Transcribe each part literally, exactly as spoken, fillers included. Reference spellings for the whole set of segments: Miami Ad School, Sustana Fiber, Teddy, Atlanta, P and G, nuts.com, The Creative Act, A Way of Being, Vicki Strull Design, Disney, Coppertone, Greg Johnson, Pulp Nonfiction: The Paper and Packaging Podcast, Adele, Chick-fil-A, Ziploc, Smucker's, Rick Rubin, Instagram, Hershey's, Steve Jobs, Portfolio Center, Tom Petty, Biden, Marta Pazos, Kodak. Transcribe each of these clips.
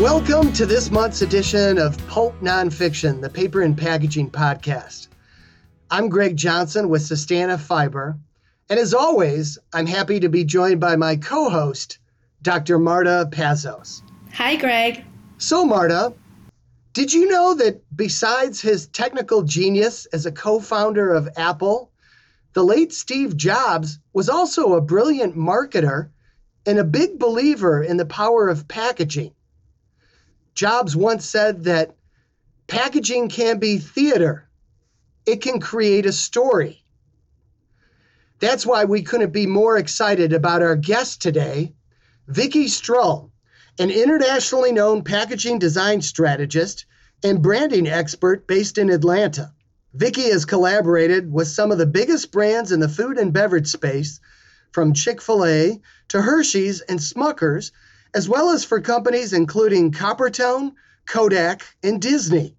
Welcome to this month's edition of Pulp Nonfiction, the Paper and Packaging Podcast. I'm Greg Johnson with Sustana Fiber, and as always, I'm happy to be joined by my co-host, Doctor Marta Pazos. Hi, Greg. So, Marta, did you know that besides his technical genius as a co-founder of Apple, the late Steve Jobs was also a brilliant marketer and a big believer in the power of packaging? Jobs once said that packaging can be theater. It can create a story. That's why we couldn't be more excited about our guest today, Vicki Strull, an internationally known packaging design strategist and branding expert based in Atlanta. Vicki has collaborated with some of the biggest brands in the food and beverage space, from Chick-fil-A to Hershey's and Smucker's, as well as for companies including Coppertone, Kodak, and Disney.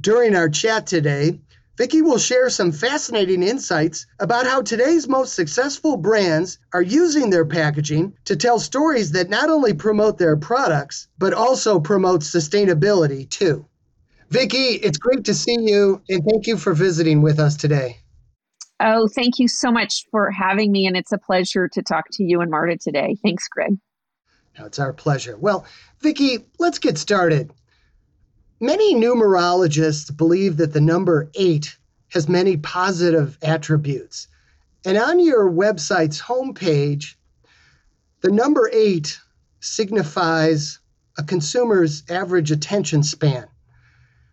During our chat today, Vicki will share some fascinating insights about how today's most successful brands are using their packaging to tell stories that not only promote their products, but also promote sustainability too. Vicki, it's great to see you, and thank you for visiting with us today. Oh, thank you so much for having me, and it's a pleasure to talk to you and Marta today. Thanks, Greg. No, it's our pleasure. Well, Vicki, let's get started. Many numerologists believe that the number eight has many positive attributes. And on your website's homepage, the number eight signifies a consumer's average attention span.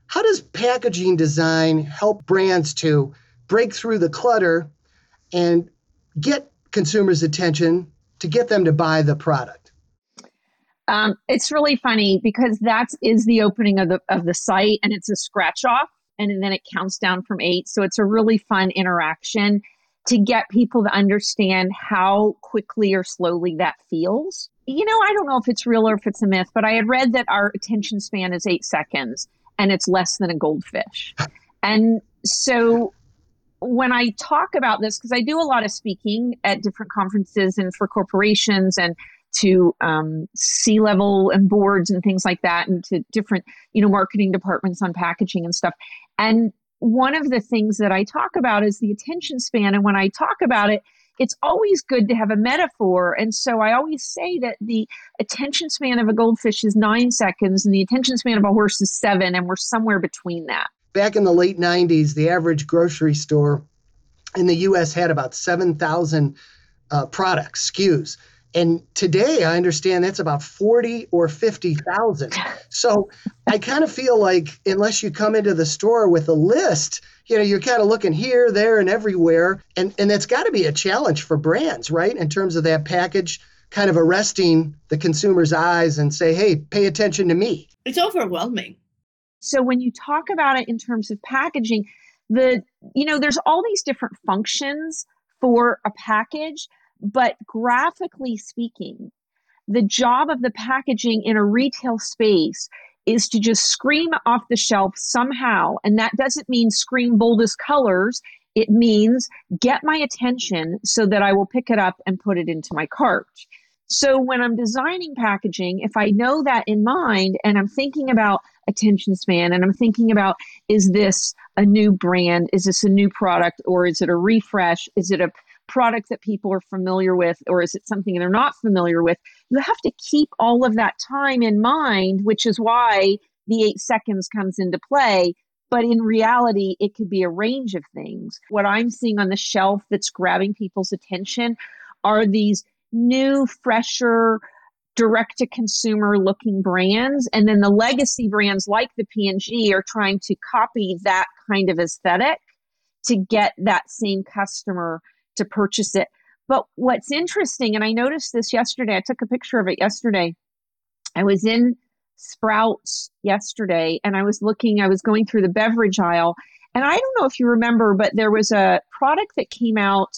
How does packaging design help brands to break through the clutter and get consumers' attention to get them to buy the product? Um, it's really funny because that is the opening of the of the site, and it's a scratch off, and then it counts down from eight. So it's a really fun interaction to get people to understand how quickly or slowly that feels. You know, I don't know if it's real or if it's a myth, but I had read that our attention span is eight seconds, and it's less than a goldfish. And so when I talk about this, because I do a lot of speaking at different conferences and for corporations and to um, C-level and boards and things like that, and to different, you know, marketing departments on packaging and stuff. And one of the things that I talk about is the attention span. And when I talk about it, it's always good to have a metaphor. And so I always say that the attention span of a goldfish is nine seconds and the attention span of a horse is seven, and we're somewhere between that. Back in the late nineties, the average grocery store in the U S had about seven thousand uh, products, S K Us. And today, I understand that's about forty or fifty thousand. So I kind of feel like unless you come into the store with a list, you know, you're kind of looking here, there, and everywhere. And, and that's got to be a challenge for brands, right, in terms of that package kind of arresting the consumer's eyes and say, hey, pay attention to me. It's overwhelming. So when you talk about it in terms of packaging, the you know, there's all these different functions for a package. But graphically speaking, the job of the packaging in a retail space is to just scream off the shelf somehow. And that doesn't mean scream boldest colors. It means get my attention so that I will pick it up and put it into my cart. So when I'm designing packaging, if I know that in mind and I'm thinking about attention span and I'm thinking about, is this a new brand? Is this a new product? Or is it a refresh? Is it a product that people are familiar with, or is it something they're not familiar with? You have to keep all of that time in mind, which is why the eight seconds comes into play. But in reality, it could be a range of things. What I'm seeing on the shelf that's grabbing people's attention are these new, fresher, direct-to-consumer looking brands. And then the legacy brands like the P and G are trying to copy that kind of aesthetic to get that same customer to purchase it. But what's interesting, and I noticed this yesterday, I took a picture of it yesterday. I was in Sprouts yesterday and I was looking, I was going through the beverage aisle. And I don't know if you remember, but there was a product that came out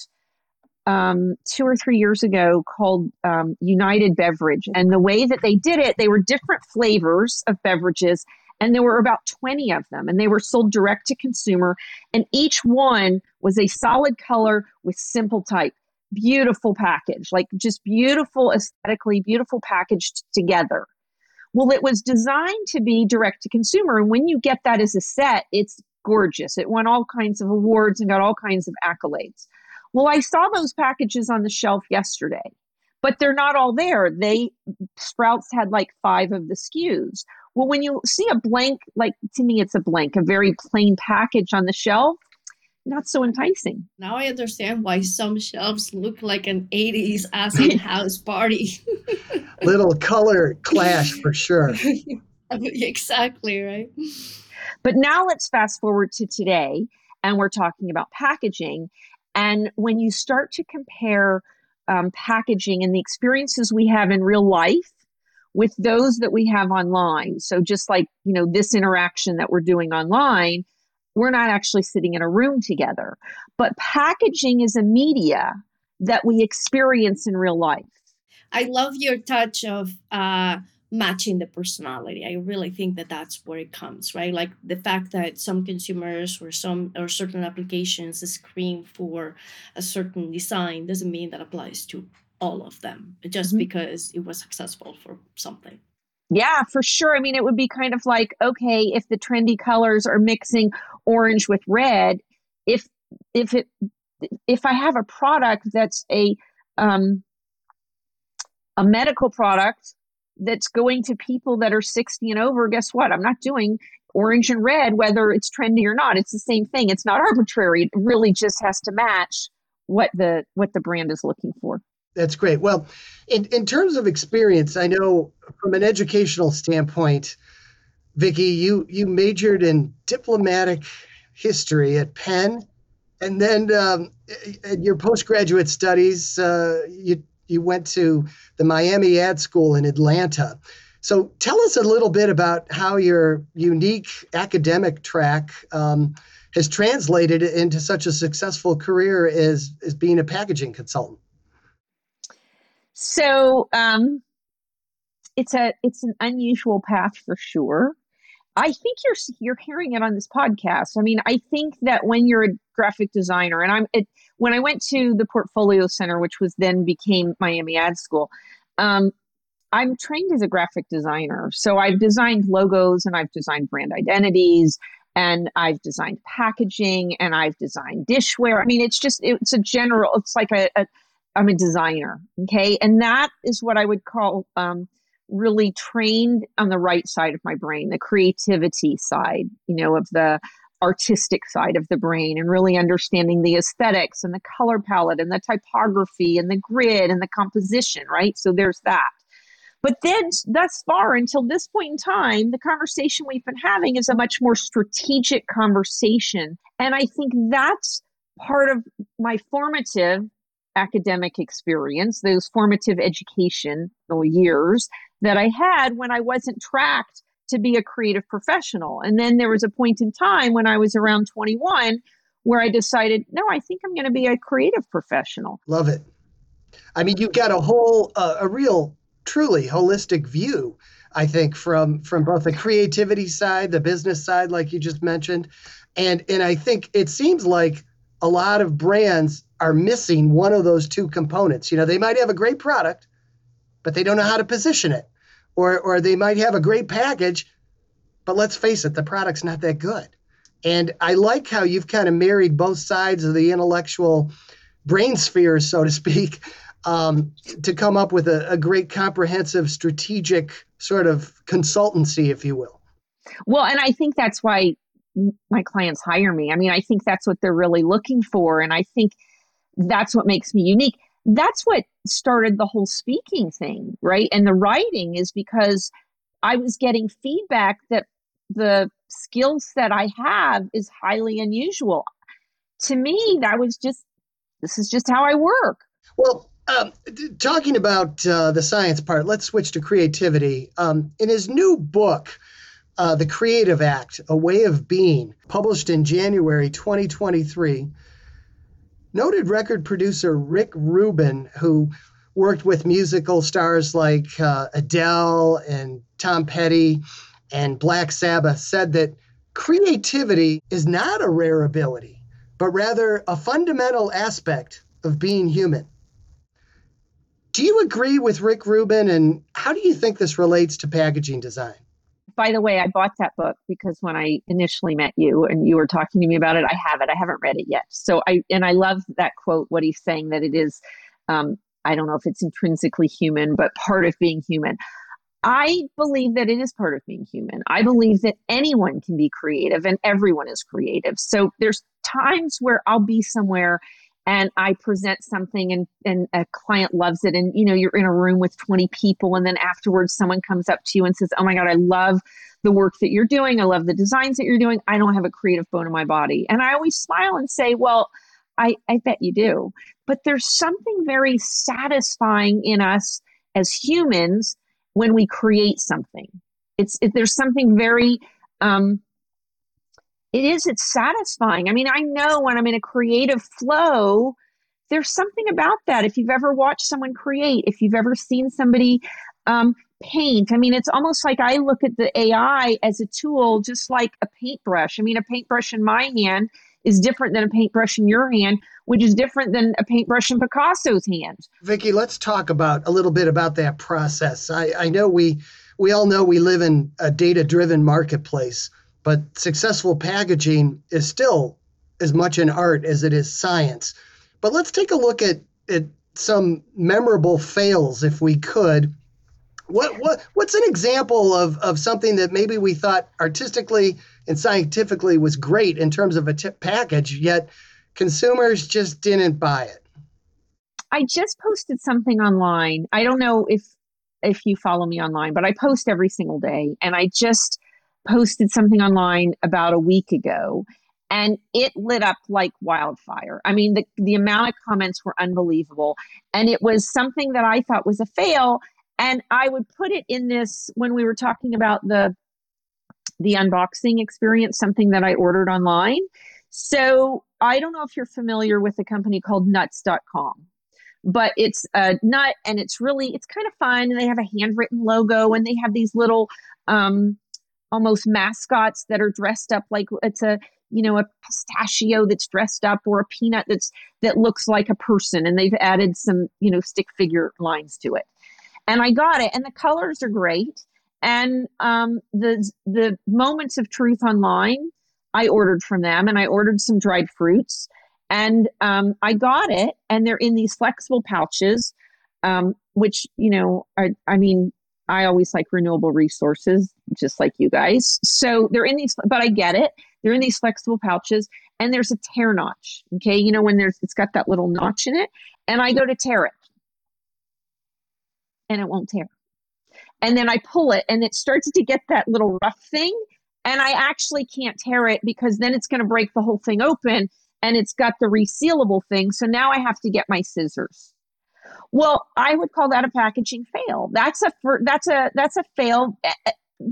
um, two or three years ago called um, United Beverage. And the way that they did it, they were different flavors of beverages. And there were about twenty of them, and they were sold direct to consumer. And each one was a solid color with simple type, beautiful package, like just beautiful aesthetically, beautiful packaged together. Well, it was designed to be direct to consumer. And when you get that as a set, it's gorgeous. It won all kinds of awards and got all kinds of accolades. Well, I saw those packages on the shelf yesterday, but they're not all there. They Sprouts had like five of the S K Us. Well, when you see a blank, like to me, it's a blank, a very plain package on the shelf, not so enticing. Now I understand why some shelves look like an eighties acid house party. Little color clash for sure. Exactly, right? But now let's fast forward to today, and we're talking about packaging. And when you start to compare um, packaging and the experiences we have in real life with those that we have online. So just like, you know, this interaction that we're doing online, we're not actually sitting in a room together. But packaging is a media that we experience in real life. I love your touch of uh, matching the personality. I really think that that's where it comes, right? Like the fact that some consumers or some or certain applications screen for a certain design doesn't mean that applies to all of them, just mm-hmm. because it was successful for something. Yeah, for sure. I mean, it would be kind of like, okay, if the trendy colors are mixing orange with red, if if it if I have a product that's a um, a medical product that's going to people that are sixty and over, guess what? I'm not doing orange and red, whether it's trendy or not. It's the same thing. It's not arbitrary. It really just has to match what the what the brand is looking for. That's great. Well, in, in terms of experience, I know from an educational standpoint, Vicki, you, you majored in diplomatic history at Penn, and then um, in your postgraduate studies, uh, you you went to the Miami Ad School in Atlanta. So tell us a little bit about how your unique academic track um, has translated into such a successful career as, as being a packaging consultant. So um, it's a it's an unusual path for sure. I think you're you're hearing it on this podcast. I mean, I think that when you're a graphic designer, and I'm it, when I went to the Portfolio Center, which was then became Miami Ad School, um, I'm trained as a graphic designer. So I've designed logos, and I've designed brand identities, and I've designed packaging, and I've designed dishware. I mean, it's just it's a general. It's like a, a I'm a designer, okay? And that is what I would call um, really trained on the right side of my brain, the creativity side, you know, of the artistic side of the brain, and really understanding the aesthetics and the color palette and the typography and the grid and the composition, right? So there's that. But then thus far, until this point in time, the conversation we've been having is a much more strategic conversation. And I think that's part of my formative academic experience, those formative educational years that I had when I wasn't tracked to be a creative professional. And then there was a point in time when I was around twenty-one where I decided, no, I think I'm going to be a creative professional. Love it. I mean, you've got a whole, uh, a real, truly holistic view, I think, from from both the creativity side, the business side, like you just mentioned. And and I think it seems like a lot of brands are missing one of those two components. You know, they might have a great product, but they don't know how to position it. Or or they might have a great package, but let's face it, the product's not that good. And I like how you've kind of married both sides of the intellectual brain sphere, so to speak, um, to come up with a, a great comprehensive strategic sort of consultancy, if you will. Well, and I think that's why my clients hire me. I mean, I think that's what they're really looking for. And I think that's what makes me unique. That's what started the whole speaking thing, right? And the writing is because I was getting feedback that the skill set I have is highly unusual. To me, that was just, this is just how I work. Well, um, talking about uh, the science part, let's switch to creativity. Um, in his new book, uh, The Creative Act, A Way of Being, published in January twenty twenty-three, noted record producer Rick Rubin, who worked with musical stars like uh, Adele and Tom Petty and Black Sabbath, said that creativity is not a rare ability, but rather a fundamental aspect of being human. Do you agree with Rick Rubin, and how do you think this relates to packaging design? By the way, I bought that book because when I initially met you and you were talking to me about it, I have it. I haven't read it yet. So I and I love that quote, what he's saying, that it is, um, I don't know if it's intrinsically human, but part of being human. I believe that it is part of being human. I believe that anyone can be creative and everyone is creative. So there's times where I'll be somewhere and I present something and, and a client loves it. And, you know, you're in a room with twenty people. And then afterwards, someone comes up to you and says, oh, my God, I love the work that you're doing. I love the designs that you're doing. I don't have a creative bone in my body. And I always smile and say, well, I, I bet you do. But there's something very satisfying in us as humans when we create something. It's it, there's something very... Um, It is, it's satisfying. I mean, I know when I'm in a creative flow, there's something about that. If you've ever watched someone create, if you've ever seen somebody um, paint, I mean, it's almost like I look at the A I as a tool, just like a paintbrush. I mean, a paintbrush in my hand is different than a paintbrush in your hand, which is different than a paintbrush in Picasso's hand. Vicki, let's talk about a little bit about that process. I, I know we, we all know we live in a data-driven marketplace. But successful packaging is still as much an art as it is science. But let's take a look at, at some memorable fails, if we could. What what what's an example of, of something that maybe we thought artistically and scientifically was great in terms of a t- package, yet consumers just didn't buy it? I just posted something online. I don't know if if you follow me online, but I post every single day, and I just posted something online about a week ago, and it lit up like wildfire. I mean, the, the amount of comments were unbelievable. And it was something that I thought was a fail. And I would put it in this, when we were talking about the, the unboxing experience, something that I ordered online. So I don't know if you're familiar with a company called nuts dot com. But it's a nut, and it's really, it's kind of fun. And they have a handwritten logo, and they have these little, um, almost mascots that are dressed up like it's a, you know, a pistachio that's dressed up, or a peanut that's, that looks like a person. And they've added some, you know, stick figure lines to it. And I got it, and the colors are great. And um, the, the moments of truth online, I ordered from them, and I ordered some dried fruits, and um, I got it. And they're in these flexible pouches, um, which, you know, are, I mean, I always like renewable resources, just like you guys. So they're in these, but I get it. They're in these flexible pouches, and there's a tear notch. Okay. You know, when there's, it's got that little notch in it, and I go to tear it, and it won't tear. And then I pull it, and it starts to get that little rough thing. And I actually can't tear it, because then it's going to break the whole thing open, and it's got the resealable thing. So now I have to get my scissors. Well, I would call that a packaging fail. That's a that's a that's a fail,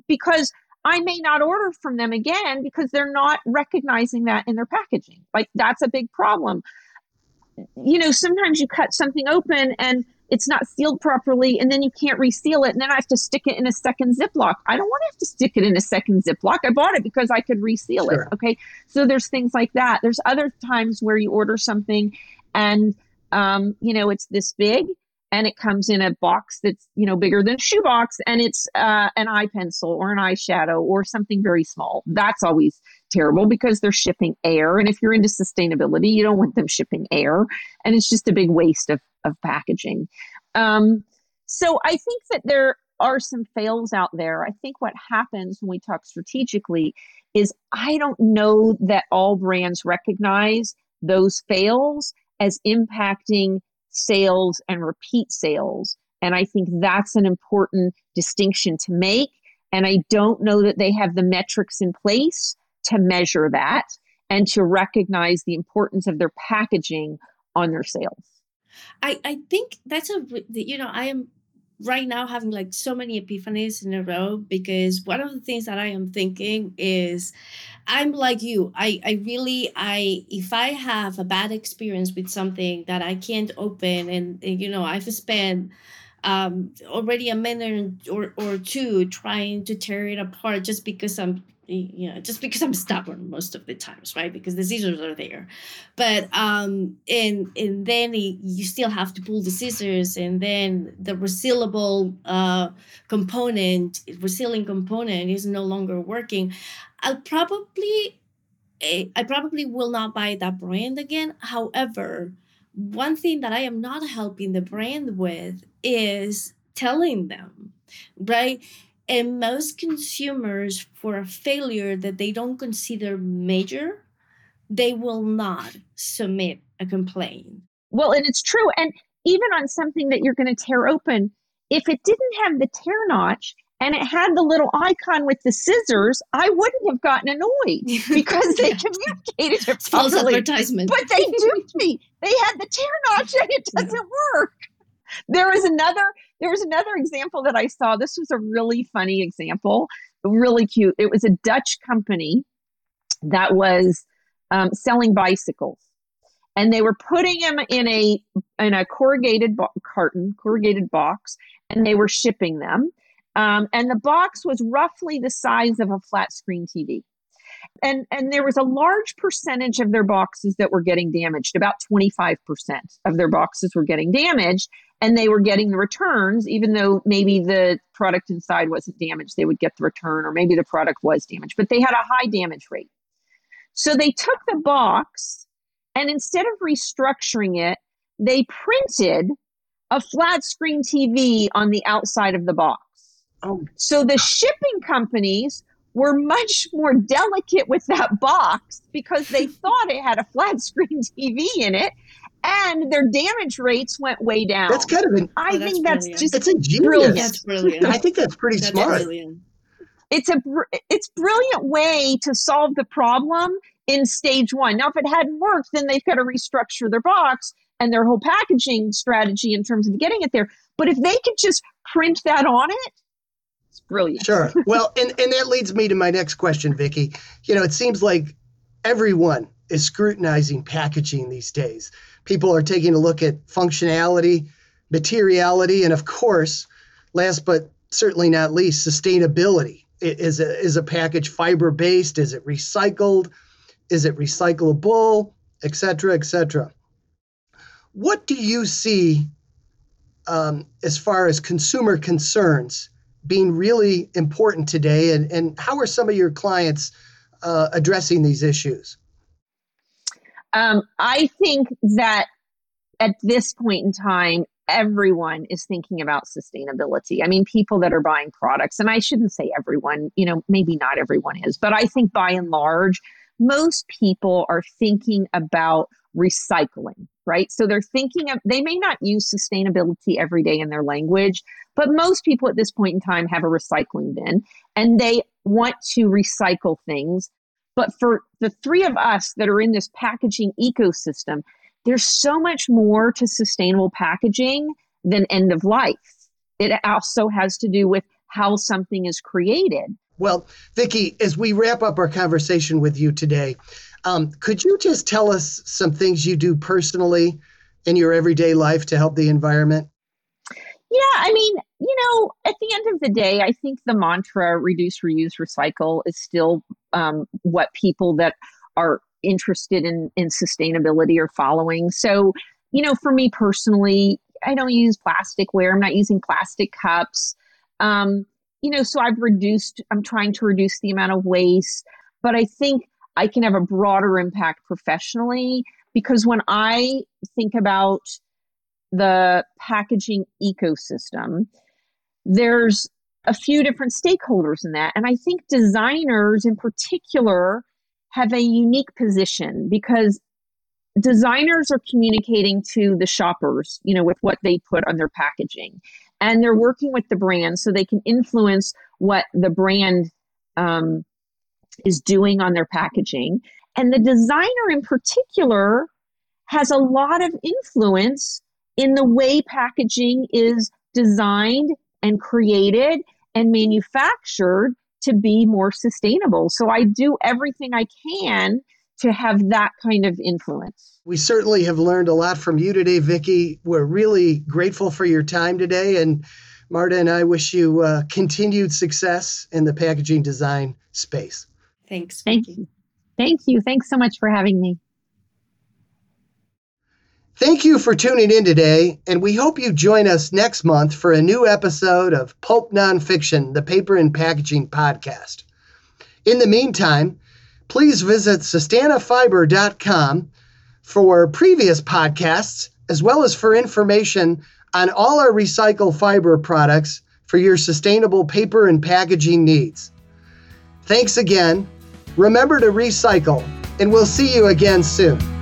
because I may not order from them again, because they're not recognizing that in their packaging. Like, that's a big problem. You know, sometimes you cut something open and it's not sealed properly, and then you can't reseal it, and then I have to stick it in a second Ziploc. I don't want to have to stick it in a second Ziploc. I bought it because I could reseal sure. it. Okay, so there's things like that. There's other times where you order something and Um, you know, it's this big, and it comes in a box that's, you know, bigger than a shoebox, and it's uh, an eye pencil or an eyeshadow or something very small. That's always terrible, because they're shipping air. And if you're into sustainability, you don't want them shipping air. And it's just a big waste of, of packaging. Um, so I think that there are some fails out there. I think what happens when we talk strategically is I don't know that all brands recognize those fails as impacting sales and repeat sales. And I think that's an important distinction to make. And I don't know that they have the metrics in place to measure that and to recognize the importance of their packaging on their sales. I, I think that's a, you know, I am right now having like so many epiphanies in a row, because one of the things that I am thinking is I'm like you. I, I really, I, if I have a bad experience with something that I can't open, and, and you know, I've spent um, already a minute or, or two trying to tear it apart just because I'm you know, just because I'm stubborn most of the times, right? Because the scissors are there. But, um, and, and then you still have to pull the scissors, and then the resealable uh, component, resealing component is no longer working. I'll probably, I probably will not buy that brand again. However, one thing that I am not helping the brand with is telling them, right? And most consumers, for a failure that they don't consider major, they will not submit a complaint. Well, and it's true. And even on something that you're going to tear open, if it didn't have the tear notch and it had the little icon with the scissors, I wouldn't have gotten annoyed because they communicated it false advertisement. But they duped me. They had the tear notch and it doesn't yeah. work. There was another there was another example that I saw. This was a really funny example, really cute. It was a Dutch company that was um, selling bicycles, and they were putting them in a in a corrugated bo- carton, corrugated box, and they were shipping them. Um, and the box was roughly the size of a flat screen T V. And and there was a large percentage of their boxes that were getting damaged. About twenty-five percent of their boxes were getting damaged, and they were getting the returns, even though maybe the product inside wasn't damaged. They would get the return, or maybe the product was damaged, but they had a high damage rate. So they took the box, and instead of restructuring it, they printed a flat screen T V on the outside of the box. Oh. So the shipping companies were much more delicate with that box because they thought it had a flat screen T V in it, and their damage rates went way down. That's kind of an, I oh, think that's, that's just that's ingenious. That's brilliant. I think that's pretty that's smart. Brilliant. It's a it's brilliant way to solve the problem in stage one. Now, if it hadn't worked, then they've got to restructure their box and their whole packaging strategy in terms of getting it there. But if they could just print that on it, it's brilliant. Sure. Well, and, and that leads me to my next question, Vicki. You know, it seems like everyone is scrutinizing packaging these days. People are taking a look at functionality, materiality, and of course, last but certainly not least, sustainability. Is a, is a package fiber-based? Is it recycled? Is it recyclable? Et cetera, et cetera. What do you see um, as far as consumer concerns being really important today, and, and how are some of your clients uh, addressing these issues? Um, I think that at this point in time, everyone is thinking about sustainability. I mean, people that are buying products, and I shouldn't say everyone, you know, maybe not everyone is, but I think by and large, most people are thinking about recycling, right? So they're thinking of, they may not use sustainability every day in their language, but most people at this point in time have a recycling bin and they want to recycle things. But for the three of us that are in this packaging ecosystem, there's so much more to sustainable packaging than end of life. It also has to do with how something is created. Well, Vicki, as we wrap up our conversation with you today, um, could you just tell us some things you do personally in your everyday life to help the environment? Yeah, I mean, you know, at the end of the day, I think the mantra reduce, reuse, recycle is still um, what people that are interested in, in sustainability are following. So, you know, for me personally, I don't use plasticware. I'm not using plastic cups. Um, You know, so I've reduced, I'm trying to reduce the amount of waste, but I think I can have a broader impact professionally because when I think about the packaging ecosystem, there's a few different stakeholders in that. And I think designers in particular have a unique position because designers are communicating to the shoppers, you know, with what they put on their packaging. And they're working with the brand so they can influence what the brand um, is doing on their packaging. And the designer in particular has a lot of influence in the way packaging is designed and created and manufactured to be more sustainable. So I do everything I can to have that kind of influence. We certainly have learned a lot from you today, Vicki. We're really grateful for your time today. And Marta and I wish you uh, continued success in the packaging design space. Thanks. Thank you. Thank you. Thanks so much for having me. Thank you for tuning in today, and we hope you join us next month for a new episode of Pulp Nonfiction, the Paper and Packaging Podcast. In the meantime, please visit sustana fiber dot com for previous podcasts, as well as for information on all our recycled fiber products for your sustainable paper and packaging needs. Thanks again. Remember to recycle, and we'll see you again soon.